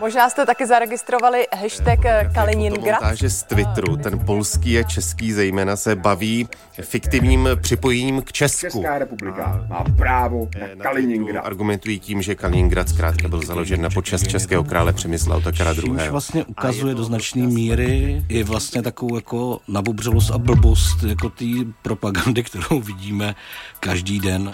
Možná jste taky zaregistrovali hashtag Kaliningrad. Montáže z Twitteru, ten polský a český zejména se baví fiktivním připojením k Česku. Česká republika má právo na Kaliningrad. Argumentují tím, že Kaliningrad zkrátka byl založen na počest českého krále Přemysla Otakara II. Čímž vlastně ukazuje do značné míry i vlastně takovou jako nabubřelost a blbost jako té propagandy, kterou vidíme každý den.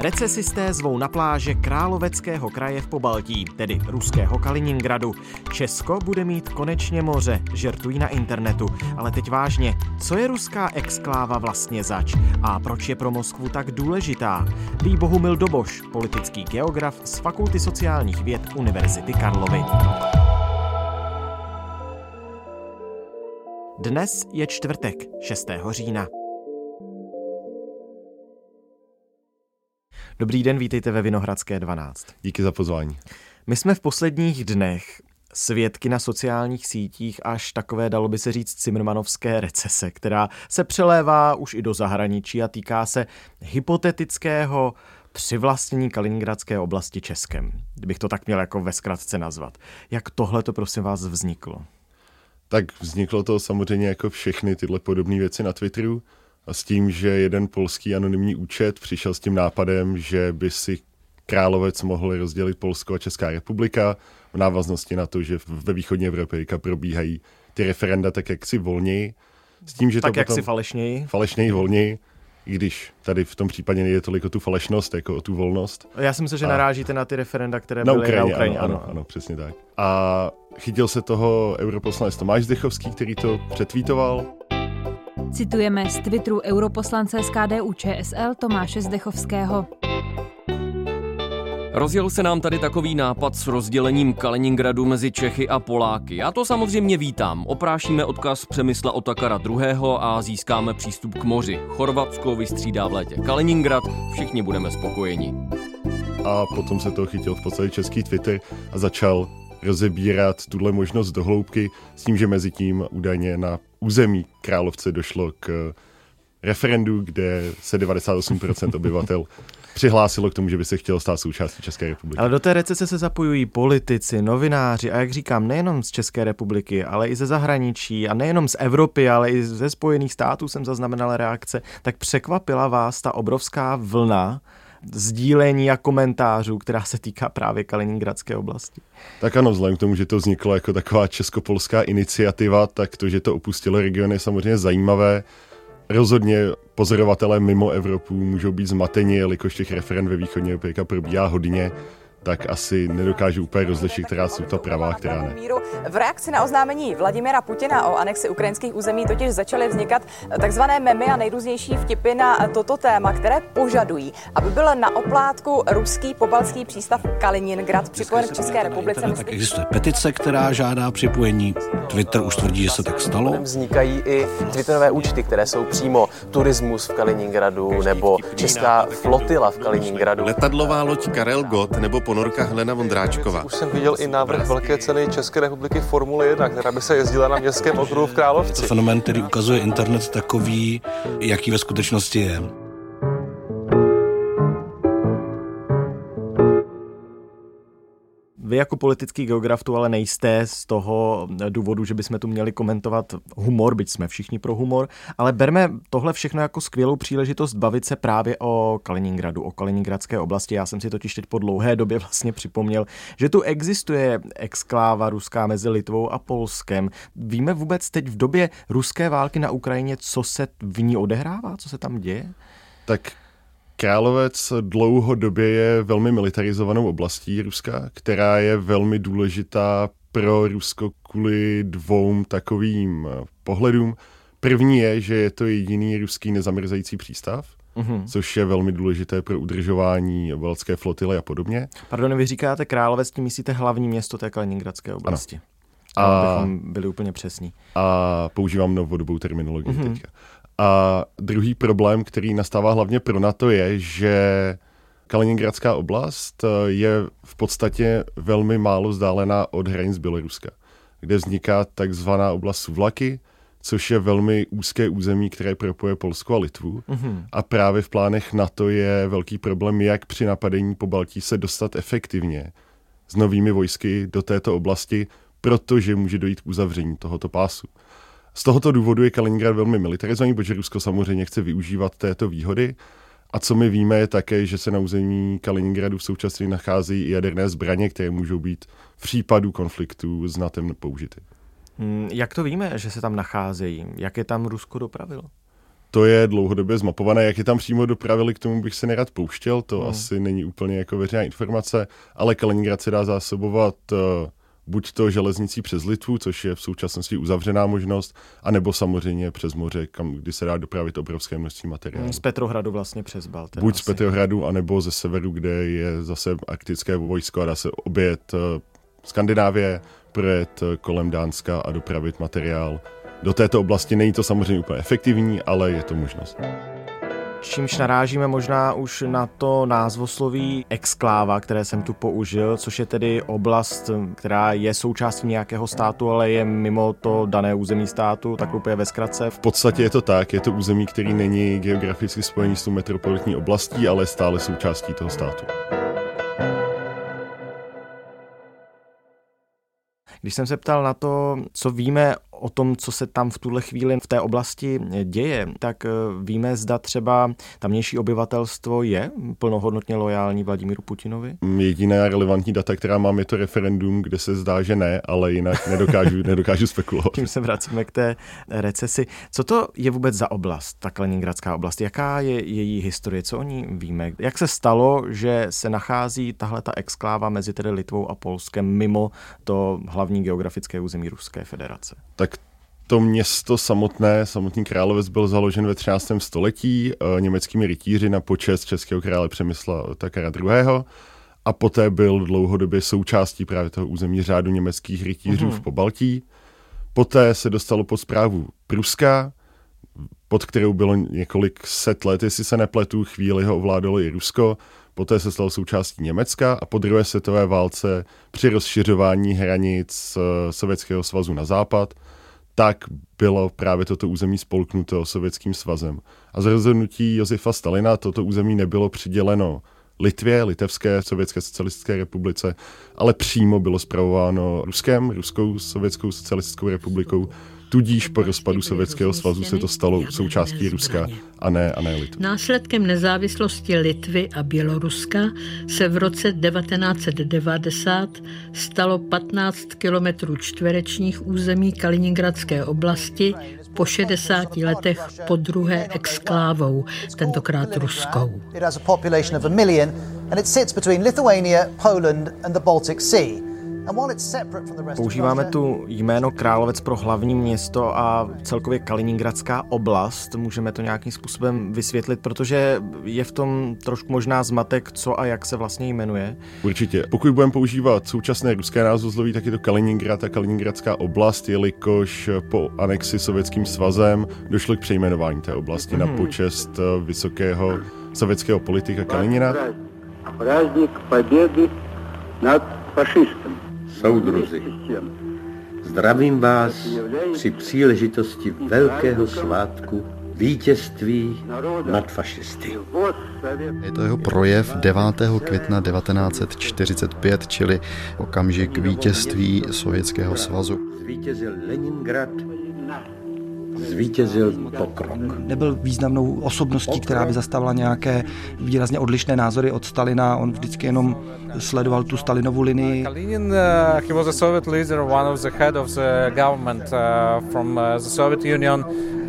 Recesisté zvou na pláže Královeckého kraje v Pobaltí, tedy ruského Kaliningradu. Česko bude mít konečně moře, žertují na internetu. Ale teď vážně, co je ruská exkláva vlastně zač? A proč je pro Moskvu tak důležitá? Ví Bohumil Doboš, politický geograf z Fakulty sociálních věd Univerzity Karlovy. Dnes je čtvrtek, 6. října. Dobrý den, vítejte ve Vinohradské 12. Díky za pozvání. My jsme v posledních dnech svědky na sociálních sítích až takové, dalo by se říct, cimrmanovské recese, která se přelévá už i do zahraničí a týká se hypotetického přivlastnění Kaliningradské oblasti Českem. Kdybych to tak měl jako ve zkratce nazvat. Jak tohle to prosím vás vzniklo? Tak vzniklo to samozřejmě jako všechny tyhle podobné věci na Twitteru. A s tím, že jeden polský anonymní účet přišel s tím nápadem, že by si Královec mohl rozdělit Polsko a Česká republika v návaznosti na to, že ve východní Evropě probíhají ty referenda tak jaksi volněji. S tím, že tak jaksi falešněji. Falešněji, volněji, i když tady v tom případě nejde tolik o tu falešnost, jako o tu volnost. Já si myslím, že narážíte na ty referenda, které byly na Ukrajině. Ano, přesně tak. A chytil se toho europoslanec Tomáš Zdechovský, který to přetvítoval. Citujeme z Twitteru europoslance z KDU ČSL Tomáše Zdechovského. Rozjel se nám tady takový nápad s rozdělením Kaliningradu mezi Čechy a Poláky. Já to samozřejmě vítám. Oprášíme odkaz Přemysla Otakara II. A získáme přístup k moři. Chorvatsko vystřídá v létě Kaliningrad, všichni budeme spokojeni. A potom se to chytil v podstatě český Twitter a začal rozebírat tuhle možnost do hloubky s tím, že mezi tím údajně na území Královce došlo k referendu, kde se 98% obyvatel přihlásilo k tomu, že by se chtělo stát součástí České republiky. Ale do té recese se zapojují politici, novináři a jak říkám, nejenom z České republiky, ale i ze zahraničí a nejenom z Evropy, ale i ze Spojených států jsem zaznamenal reakce. Tak překvapila vás ta obrovská vlna sdílení a komentářů, která se týká právě Kaliningradské oblasti? Tak ano, vzhledem k tomu, že to vzniklo jako taková českopolská iniciativa, tak to, že to opustilo region, je samozřejmě zajímavé. Rozhodně pozorovatelé mimo Evropu můžou být zmateni, jelikož těch referend ve východní Evropě probíhá hodně, tak asi nedokážu úplně rozlišit, která jsou ta pravá, která ne. V reakci na oznámení Vladimira Putina o anexi ukrajinských území totiž začaly vznikat takzvané memy a nejrůznější vtipy na toto téma, které požadují, aby byl na oplátku ruský pobaltský přístav Kaliningrad připojen k České republice. Tak existuje petice, která žádá připojení. Twitter už tvrdí, že se tak stalo. Vznikají i twitterové účty, které jsou přímo turismus v Kaliningradu nebo česká flotila v Kaliningradu. Letadlová loď Karel Gott nebo ponorka Helena Vondráčková. Už jsem viděl i návrh velké ceny České republiky Formule 1, která by se jezdila na městském okruhu v Královci. To fenomén, který ukazuje internet takový, jaký ve skutečnosti je. Vy jako politický geograf tu ale nejste z toho důvodu, že bychom tu měli komentovat humor, byť jsme všichni pro humor, ale berme tohle všechno jako skvělou příležitost bavit se právě o Kaliningradu, o Kaliningradské oblasti. Já jsem si totiž teď po dlouhé době vlastně připomněl, že tu existuje exkláva ruská mezi Litvou a Polskem. Víme vůbec teď v době ruské války na Ukrajině, co se v ní odehrává, co se tam děje? Tak Královec dlouhodobě je velmi militarizovanou oblastí Ruska, která je velmi důležitá pro Rusko kvůli dvou takovým pohledům. První je, že je to jediný ruský nezamrzající přístav, což je velmi důležité pro udržování baltské flotily a podobně. Pardon, vy říkáte Královec, tím myslíte hlavní město té Kaliningradské oblasti. Ano. Abychom byli úplně přesní. A používám novodobou terminologii teďka. A druhý problém, který nastává hlavně pro NATO, je, že Kaliningradská oblast je v podstatě velmi málo vzdálená od hranic Běloruska, kde vzniká takzvaná oblast Suvlaky, což je velmi úzké území, které propoje Polsko a Litvu. Mm-hmm. A právě v plánech NATO je velký problém, jak při napadení Pobaltí se dostat efektivně s novými vojsky do této oblasti, protože může dojít k uzavření tohoto pásu. Z tohoto důvodu je Kaliningrad velmi militarizovaný, protože Rusko samozřejmě chce využívat této výhody. A co my víme je také, že se na území Kaliningradu v současnosti nachází i jaderné zbraně, které můžou být v případu konfliktu s NATO použity. Jak to víme, že se tam nacházejí? Jak je tam Rusko dopravilo? To je dlouhodobě zmapované. Jak je tam přímo dopravili, k tomu bych se nerad pouštěl. To asi není úplně jako veřejná informace, ale Kaliningrad se dá zásobovat buď to železnicí přes Litvu, což je v současnosti uzavřená možnost, anebo samozřejmě přes moře, kam, kdy se dá dopravit obrovské množství materiálu. Z Petrohradu vlastně přes Balt. Buď asi z Petrohradu, anebo ze severu, kde je zase arktické vojsko a dá se objet Skandinávie, projet kolem Dánska a dopravit materiál. Do této oblasti není to samozřejmě úplně efektivní, ale je to možnost. Čímž narážíme možná už na to názvosloví exkláva, které jsem tu použil, což je tedy oblast, která je součástí nějakého státu, ale je mimo to dané území státu, tak úplně ve zkratce. V podstatě je to tak, je to území, který není geograficky spojený s tou metropolitní oblastí, ale stále součástí toho státu. Když jsem se ptal na to, co víme o tom, co se tam v tuhle chvíli v té oblasti děje, tak víme, zda třeba tamnější obyvatelstvo je plnohodnotně lojální Vladimíru Putinovi? Jediná relevantní data, která mám, je to referendum, kde se zdá, že ne, ale jinak nedokážu spekulovat. Tím se vracíme k té recesi. Co to je vůbec za oblast, ta Kaliningradská oblast? Jaká je její historie? Co o ní víme? Jak se stalo, že se nachází tahleta exkláva mezi tedy Litvou a Polskem mimo to hlavní geografické území Ruské federace? Tak to město samotný Královec byl založen ve 13. století německými rytíři na počest českého krále Přemysla Otakara II. A poté byl dlouhodobě součástí právě toho území řádu německých rytířů v Pobaltí. Poté se dostalo pod správu Pruska, pod kterou bylo několik set let, jestli se nepletu, chvíli ho ovládalo i Rusko. Poté se stalo součástí Německa a po druhé světové válce při rozšiřování hranic Sovětského svazu na západ, tak bylo právě toto území spolknuto Sovětským svazem. A z rozhodnutí Josefa Stalina toto území nebylo přiděleno Litvě, Litevské sovětské socialistické republice, ale přímo bylo spravováno Ruskem, Ruskou sovětskou socialistickou republikou. Tudíž po rozpadu Sovětského svazu se to stalo součástí Ruska a ne Litvy. Následkem nezávislosti Litvy a Běloruska se v roce 1990 stalo 15 kilometrů čtverečních území Kaliningradské oblasti po 60 letech po druhé exklávou, tentokrát ruskou. Používáme tu jméno Královec pro hlavní město a celkově Kaliningradská oblast. Můžeme to nějakým způsobem vysvětlit, protože je v tom trošku možná zmatek, co a jak se vlastně jmenuje. Určitě. Pokud budeme používat současné ruské názvosloví, tak je to Kaliningrad a Kaliningradská oblast, jelikož po anexi Sovětským svazem došlo k přejmenování té oblasti na počest vysokého sovětského politika Kalinina. Prázdník pobědy nad fašistem. Soudruzi, zdravím vás při příležitosti velkého svátku vítězství nad fašisty. Je to jeho projev 9. května 1945, čili okamžik vítězství Sovětského svazu. Zvítězil Leningrad, zvítězil pokrok. Nebyl významnou osobností, která by zastávala nějaké výrazně odlišné názory od Stalina. On vždycky jenom sledoval tu Stalinovu linii. Kalinin, he was a Soviet leader, one of the head of the government from the Soviet Union.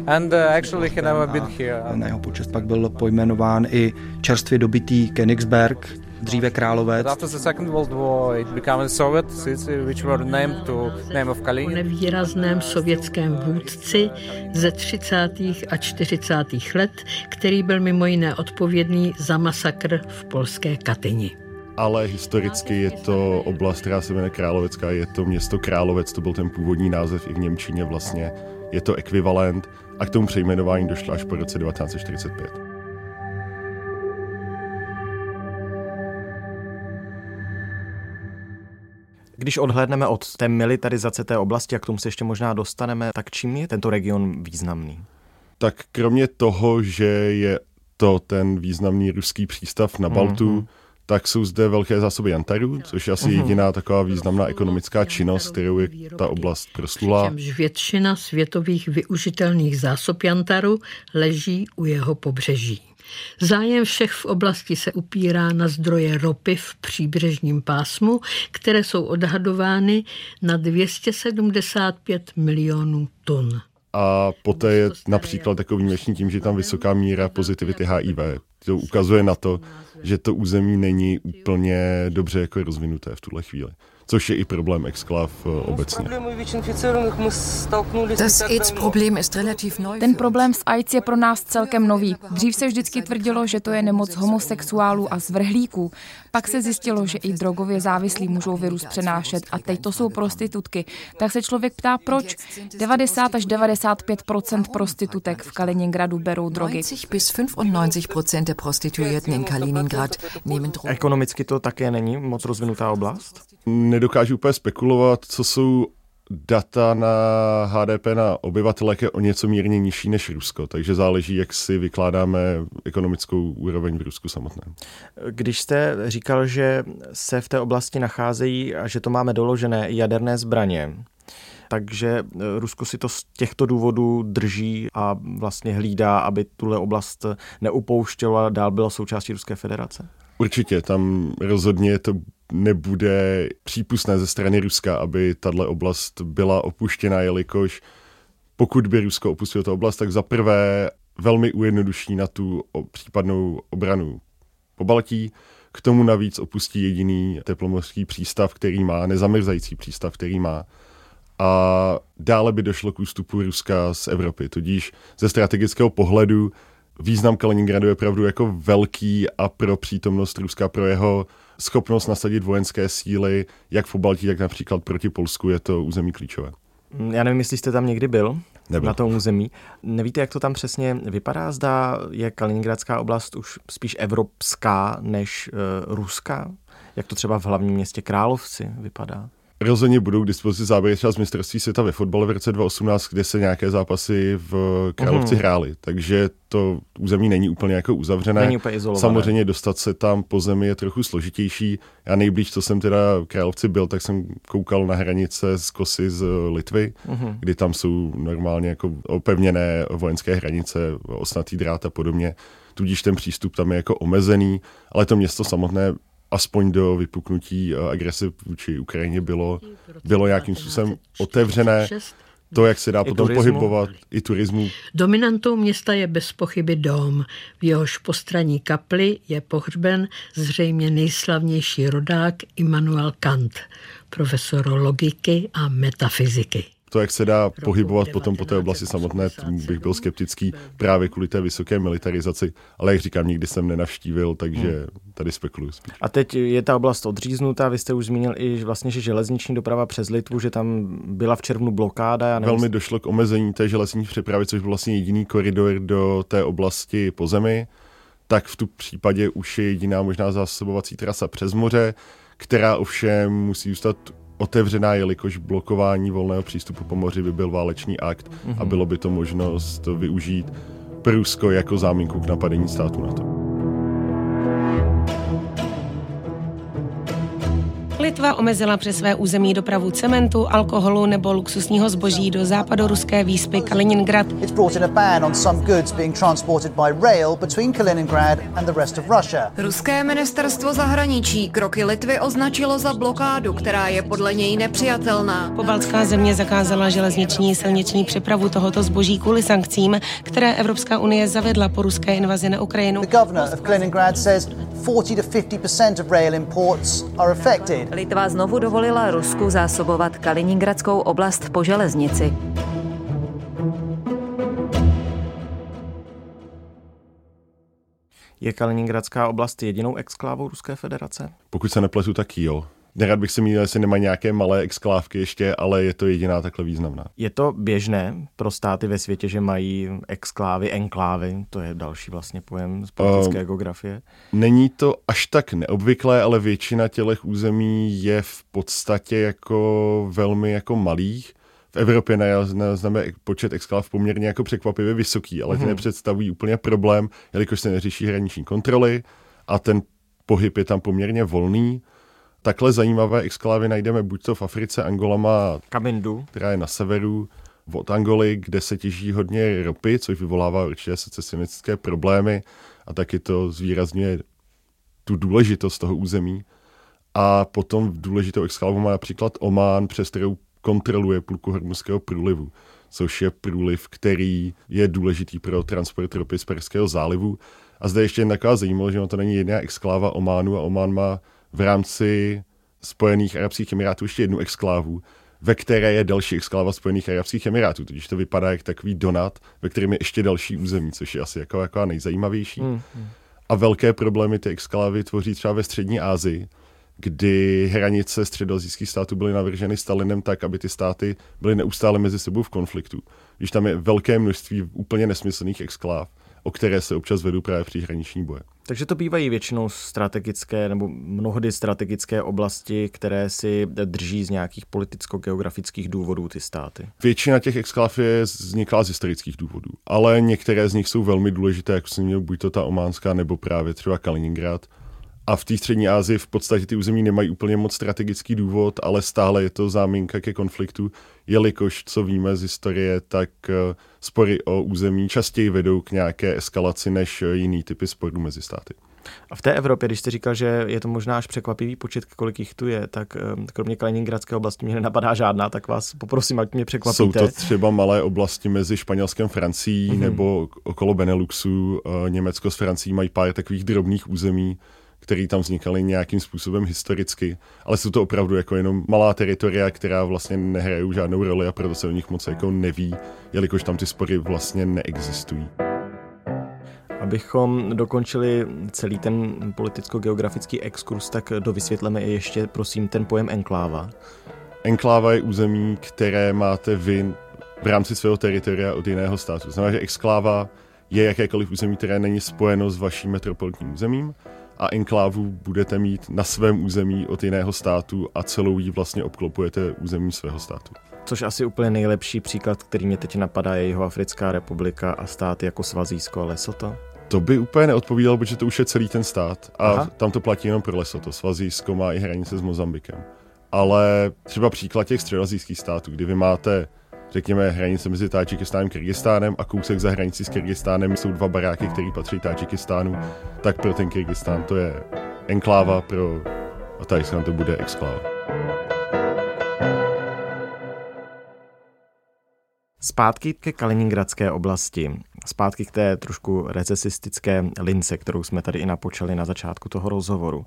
And actually he never been here. Na jeho počest pak byl pojmenován i čerstvě dobytý Königsberg, dříve Královec. After the Second World War it became a Soviet city which were named to name of Kalinin. O nevýrazném sovětském vůdci ze 30. a 40. let, který byl mimo jiné odpovědný za masakr v polské Katyni. Ale historicky je to oblast, která se jmenuje Královecká, je to město Královec, to byl ten původní název i v němčině vlastně. Je to ekvivalent a k tomu přejmenování došlo až po roce 1945. Když odhlédneme od té militarizace té oblasti, a k tomu se ještě možná dostaneme, tak čím je tento region významný? Tak kromě toho, že je to ten významný ruský přístav na Baltu, tak jsou zde velké zásoby jantaru, což je asi jediná taková významná ekonomická činnost, kterou je ta oblast proslula. Většina světových využitelných zásob jantaru leží u jeho pobřeží. Zájem všech v oblasti se upírá na zdroje ropy v příbřežním pásmu, které jsou odhadovány na 275 milionů tun. A poté je například takový výjimečný tím, že tam vysoká míra pozitivity HIV. To ukazuje na to, že to území není úplně dobře jako rozvinuté v tuhle chvíli. Což je i problém exklav obecně. Ten problém s AIDS je pro nás celkem nový. Dřív se vždycky tvrdilo, že to je nemoc homosexuálů a zvrhlíků. Pak se zjistilo, že i drogově závislí můžou virus přenášet a teď to jsou prostitutky. Tak se člověk ptá, proč? 90 až 95% prostitutek v Kaliningradu berou drogy. Ekonomicky to také není moc rozvinutá oblast? Nedokážu úplně spekulovat, co jsou data na HDP na obyvatele, je o něco mírně nižší než Rusko, takže záleží, jak si vykládáme ekonomickou úroveň v Rusku samotném. Když jste říkal, že se v té oblasti nacházejí a že to máme doložené jaderné zbraně, takže Rusko si to z těchto důvodů drží a vlastně hlídá, aby tuhle oblast neupouštěla a dál byla součástí Ruské federace? Určitě, tam rozhodně to nebude přípustné ze strany Ruska, aby tato oblast byla opuštěna, jelikož pokud by Rusko opustilo tu oblast, tak zaprvé velmi ujednoduší na tu případnou obranu Pobaltí. K tomu navíc opustí jediný teplomořský přístav, který má, nezamrzající přístav, který má. A dále by došlo k ústupu Ruska z Evropy. Tudíž ze strategického pohledu význam Kaliningradu je opravdu jako velký a pro přítomnost Ruska, pro jeho schopnost nasadit vojenské síly, jak v Pobaltí, tak například proti Polsku, je to území klíčové. Já nevím, jestli jste tam někdy byl, nebyl na tom území. Nevíte, jak to tam přesně vypadá? Zdá, je Kaliningradská oblast už spíš evropská než ruská? Jak to třeba v hlavním městě Královci vypadá? Rozhodně budou k dispozici záběry třeba z mistrovství světa ve fotbale v roce 2018, kde se nějaké zápasy v Královci hrály. Takže to území není úplně jako uzavřené. Není úplně izolované. Samozřejmě dostat se tam po zemi je trochu složitější. Já nejblíž, co jsem teda Královci byl, tak jsem koukal na hranice z Kosy z Litvy, kdy tam jsou normálně jako opevněné vojenské hranice, osnatý drát a podobně. Tudíž ten přístup tam je jako omezený, ale to město samotné aspoň do vypuknutí agrese vůči Ukrajině bylo nějakým způsobem otevřené. To, jak se dá potom pohybovat i turismu. Dominantou města je bez pochyby dom. V jehož postranní kapli je pohřben zřejmě nejslavnější rodák Immanuel Kant, profesor logiky a metafyziky. To, jak se dá pohybovat potom po té oblasti samotné, bych byl skeptický právě kvůli té vysoké militarizaci, ale jak říkám, nikdy jsem nenavštívil, takže tady spekuluji spíš. A teď je ta oblast odříznutá, vy jste už zmínil i vlastně, že železniční doprava přes Litvu, že tam byla v červnu blokáda. Já nevím, velmi došlo k omezení té železniční přepravy, což byl vlastně jediný koridor do té oblasti po zemi, tak v tu případě už je jediná možná zásobovací trasa přes moře, která ovšem musí zůstat otevřená, jelikož blokování volného přístupu po moři by byl válečný akt a bylo by to možnost využít Rusko jako záminku k napadení státu NATO. Litva omezila přes své území dopravu cementu, alkoholu nebo luxusního zboží do západoruské výspy Kaliningrad. Ruské ministerstvo zahraničí kroky Litvy označilo za blokádu, která je podle něj nepřijatelná. Pobaltská země zakázala železniční silniční přepravu tohoto zboží kvůli sankcím, které Evropská unie zavedla po ruské invazi na Ukrajinu. The governor of Kaliningrad says 40 to 50% of rail imports are affected. Litva znovu dovolila Rusku zásobovat Kaliningradskou oblast po železnici. Je Kaliningradská oblast jedinou exklávou Ruské federace? Pokud se nepletu, tak jo. Nerad bych se mýlil, jestli nemá nějaké malé exklávky ještě, ale je to jediná takhle významná. Je to běžné pro státy ve světě, že mají exklávy, enklávy, to je další vlastně pojem z politické geografie? Není to až tak neobvyklé, ale většina těch území je v podstatě jako velmi jako malých. V Evropě známe počet exkláv poměrně jako překvapivě vysoký, ale ty nepředstavují úplně problém, jelikož se neřeší hraniční kontroly a ten pohyb je tam poměrně volný. Takhle zajímavé exklávy najdeme buďto v Africe. Angola má Cabindu, která je na severu od Angoly, kde se těží hodně ropy, což vyvolává určitě secesionistické problémy a taky to zvýrazňuje tu důležitost toho území. A potom důležitou exklávu má například Oman, přes kterou kontroluje půlku Hormuzského průlivu, což je průliv, který je důležitý pro transport ropy z Perského zálivu. A zde ještě jen taková zajímavost, že to není jediná exkláva Ománu a Omán má v rámci Spojených arabských emirátů ještě jednu exklávu, ve které je další exkláva Spojených arabských emirátů. Tudíž to vypadá jak takový donut, ve kterém je ještě další území, což je asi jako nejzajímavější. A velké problémy ty exklávy tvoří třeba ve střední Asii, kdy hranice středoasijských států byly navrženy Stalinem tak, aby ty státy byly neustále mezi sebou v konfliktu. Když tam je velké množství úplně nesmyslných exkláv, o které se občas vedou právě příhraniční boje. Takže to bývají většinou strategické nebo mnohdy strategické oblasti, které si drží z nějakých politicko-geografických důvodů ty státy. Většina těch exkláv je vzniklá z historických důvodů, ale některé z nich jsou velmi důležité, jako jsem měl buď to ta ománská nebo právě třeba Kaliningrad. A v té střední Asii v podstatě ty území nemají úplně moc strategický důvod, ale stále je to záminka ke konfliktu, jelikož, co víme z historie, tak spory o území častěji vedou k nějaké eskalaci než jiný typy sporů mezi státy. A v té Evropě, když jste říkal, že je to možná až překvapivý počet, kolik jich tu je, tak kromě Kaliningradské oblasti mě nenapadá žádná, tak vás poprosím, ať mě překvapíte. Jsou to třeba malé oblasti mezi Španělskem, Francií nebo okolo Beneluxu. Německo s Francií mají pár takových drobných území, který tam vznikaly nějakým způsobem historicky, ale jsou to opravdu jako jenom malá teritoria, která vlastně nehrají žádnou roli a proto se o nich moc jako neví, jelikož tam ty spory vlastně neexistují. Abychom dokončili celý ten politicko-geografický exkurs, tak dovysvětleme ještě, prosím, ten pojem enkláva. Enkláva je území, které máte vy v rámci svého teritoria od jiného státu. Znamená, že exkláva je jakékoliv území, které není spojeno s vaším metropolitním územím, a enklávu budete mít na svém území od jiného státu a celou ji vlastně obklopujete území svého státu. Což asi úplně nejlepší příklad, který mě teď napadá, je Jihoafrická republika a státy jako Svazijsko a Lesotho. To by úplně neodpovídalo, protože to už je celý ten stát a tam to platí jenom pro Lesotho. Svazijsko má i hranice s Mozambikem. Ale třeba příklad těch středoasijských států, kdy vy máte, řekněme, hranice mezi Tádžikistánem a Kyrgyzstánem a kousek za hranicí s Kyrgyzstánem jsou dva baráky, které patří Tádžikistánu, tak pro ten Kyrgyzstán to je enkláva, pro Tádžikistán to bude exkláva. Zpátky ke Kaliningradské oblasti, zpátky k té trošku recesistické lince, kterou jsme tady i napočali na začátku toho rozhovoru.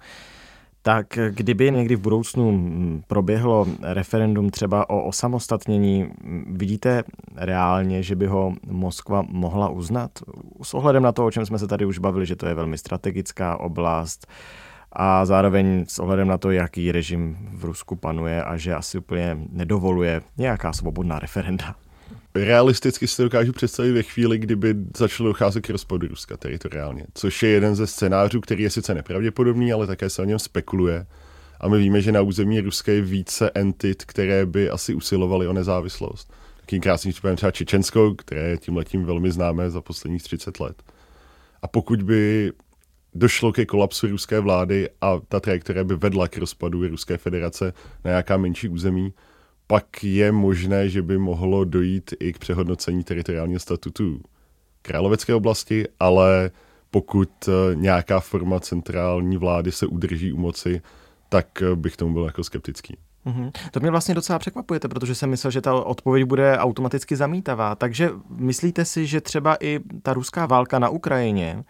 Tak kdyby někdy v budoucnu proběhlo referendum třeba o osamostatnění, vidíte reálně, že by ho Moskva mohla uznat? S ohledem na to, o čem jsme se tady už bavili, že to je velmi strategická oblast a zároveň s ohledem na to, jaký režim v Rusku panuje a že asi úplně nedovoluje nějaká svobodná referenda. Realisticky si to dokážu představit ve chvíli, kdyby začalo docházet k rozpadu Ruska teritoriálně, což je jeden ze scénářů, který je sice nepravděpodobný, ale také se o něm spekuluje. A my víme, že na území Ruska je více entit, které by asi usilovaly o nezávislost. Takým krásným případem třeba Čečensko, které je tímhletím velmi známé za posledních 30 let. A pokud by došlo ke kolapsu ruské vlády a ta trajektorie by vedla k rozpadu Ruské federace na nějaká menší území, pak je možné, že by mohlo dojít i k přehodnocení teritoriálního statutu Královecké oblasti, ale pokud nějaká forma centrální vlády se udrží u moci, tak bych tomu byl jako skeptický. To mě vlastně docela překvapujete, protože jsem myslel, že ta odpověď bude automaticky zamítavá. Takže myslíte si, že třeba i ta ruská válka na Ukrajině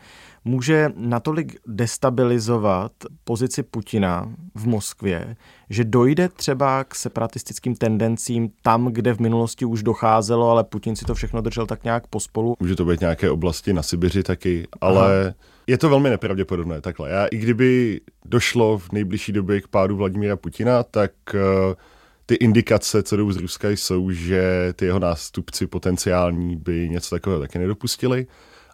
může natolik destabilizovat pozici Putina v Moskvě, že dojde třeba k separatistickým tendencím tam, kde v minulosti už docházelo, ale Putin si to všechno držel tak nějak pospolu. Může to být nějaké oblasti na Sibiři taky, ale je to velmi nepravděpodobné takhle. Já, i kdyby došlo v nejbližší době k pádu Vladimíra Putina, tak ty indikace, co jdou z Ruska, jsou, že ty jeho nástupci potenciální by něco takového taky nedopustili.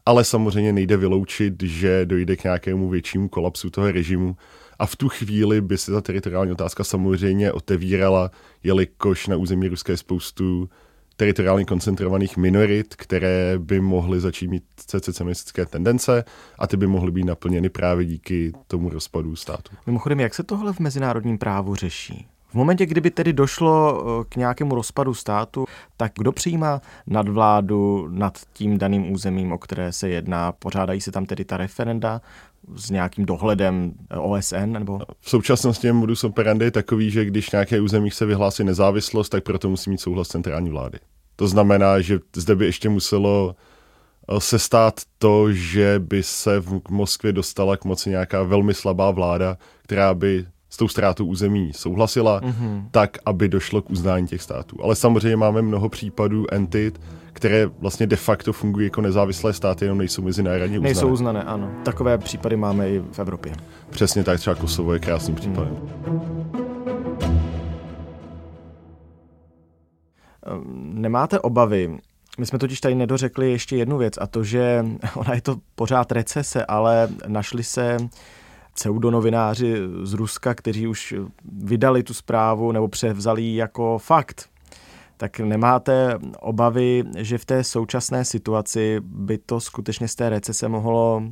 Ale samozřejmě nejde vyloučit, že dojde k nějakému většímu kolapsu toho režimu. A v tu chvíli by se ta teritoriální otázka samozřejmě otevírala, jelikož na území Ruska je spoustu teritoriálně koncentrovaných minorit, které by mohly začít mít secesionistické tendence a ty by mohly být naplněny právě díky tomu rozpadu státu. Mimochodem, jak se tohle v mezinárodním právu řeší? V momentě, kdyby tedy došlo k nějakému rozpadu státu, tak kdo přijímá nadvládu nad tím daným územím, o které se jedná? Pořádají se tam tedy ta referenda s nějakým dohledem OSN? Nebo? V současnosti modus operandi je takový, že když nějaké území se vyhlásí nezávislost, tak proto musí mít souhlas centrální vlády. To znamená, že zde by ještě muselo se stát to, že by se v Moskvě dostala k moci nějaká velmi slabá vláda, která by s tou ztrátou území souhlasila, tak, aby došlo k uznání těch států. Ale samozřejmě máme mnoho případů entit, které vlastně de facto fungují jako nezávislé státy, jenom nejsou mezinárodně uznané. Nejsou uznané, ano. Takové případy máme i v Evropě. Přesně tak, třeba Kosovo je krásným případem. Nemáte obavy? My jsme totiž tady nedořekli ještě jednu věc, a to, že ona je to pořád recese, ale našli se pseudonovináři z Ruska, kteří už vydali tu zprávu nebo převzali ji jako fakt. Tak nemáte obavy, že v té současné situaci by to skutečně z té recese mohlo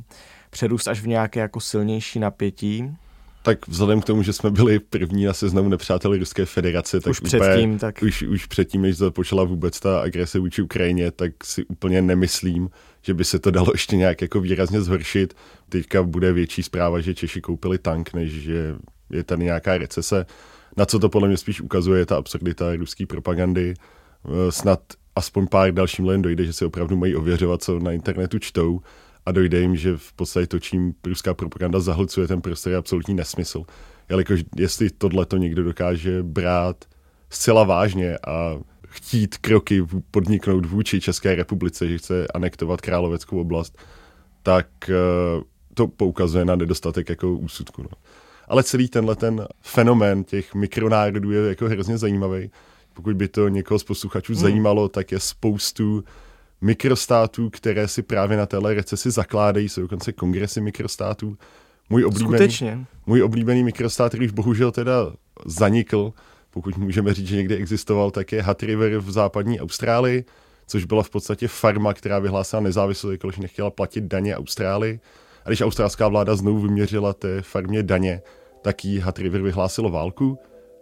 přerůst až v nějaké jako silnější napětí? Tak vzhledem k tomu, že jsme byli první na seznamu nepřáteli Ruské federace, tak už předtím, než započala vůbec ta agrese vůči Ukrajině, tak si úplně nemyslím, že by se to dalo ještě nějak jako výrazně zhoršit. Teďka bude větší zpráva, že Češi koupili tank, než že je tady nějaká recese. Na co to podle mě spíš ukazuje, je ta absurdita ruské propagandy. Snad aspoň pár dalším lidem dojde, že si opravdu mají ověřovat, co na internetu čtou. A dojde jim, že v podstatě to, čím ruská propaganda zahlcuje ten prostor, je absolutní nesmysl. Jelikož jestli tohleto někdo dokáže brát zcela vážně a chtít kroky podniknout vůči České republice, že chce anektovat Královeckou oblast, tak to poukazuje na nedostatek jako úsudku. No. Ale celý tenhle ten fenomén těch mikronárodů je jako hrozně zajímavý. Pokud by to někoho z posluchačů zajímalo, tak je spoustu mikrostátů, které si právě na téhle recesi zakládají, jsou dokonce kongresy mikrostátů. Můj oblíbený mikrostát, který už bohužel teda zanikl, pokud můžeme říct, že někdy existoval, tak je Hat River v západní Austrálii, což byla v podstatě farma, která vyhlásila nezávislost, jakož nechtěla platit daně Austrálii. A když australská vláda znovu vyměřila té farmě daně, tak jí Hat River vyhlásilo válku.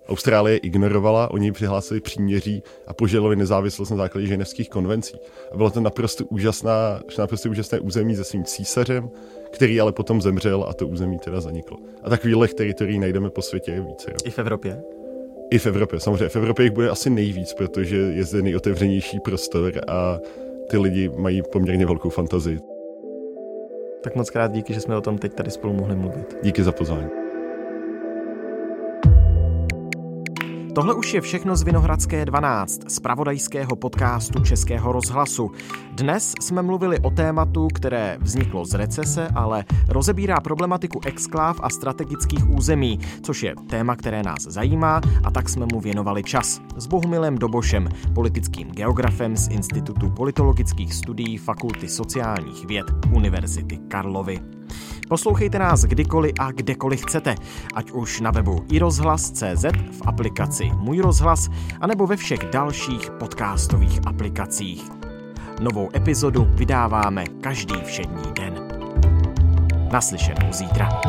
Austrálie ignorovala, oni ji přihlásili příměří a požadovali nezávislost na základě ženevských konvencí. A bylo to naprosto úžasné území se svým císařem, který ale potom zemřel a to území teda zaniklo. A takových teritorií najdeme po světě je více. Jo? I v Evropě, samozřejmě. V Evropě jich bude asi nejvíc, protože je zde nejotevřenější prostor a ty lidi mají poměrně velkou fantazii. Tak moc krát díky, že jsme o tom teď tady spolu mohli mluvit. Díky za pozvání. Tohle už je všechno z Vinohradské 12, zpravodajského podcastu Českého rozhlasu. Dnes jsme mluvili o tématu, které vzniklo z recese, ale rozebírá problematiku exkláv a strategických území, což je téma, které nás zajímá, a tak jsme mu věnovali čas. S Bohumilem Dobošem, politickým geografem z Institutu politologických studií Fakulty sociálních věd Univerzity Karlovy. Poslouchejte nás kdykoliv a kdekoliv chcete, ať už na webu iRozhlas.cz, v aplikaci Můj rozhlas, anebo ve všech dalších podcastových aplikacích. Novou epizodu vydáváme každý všední den. Naslyšenou zítra.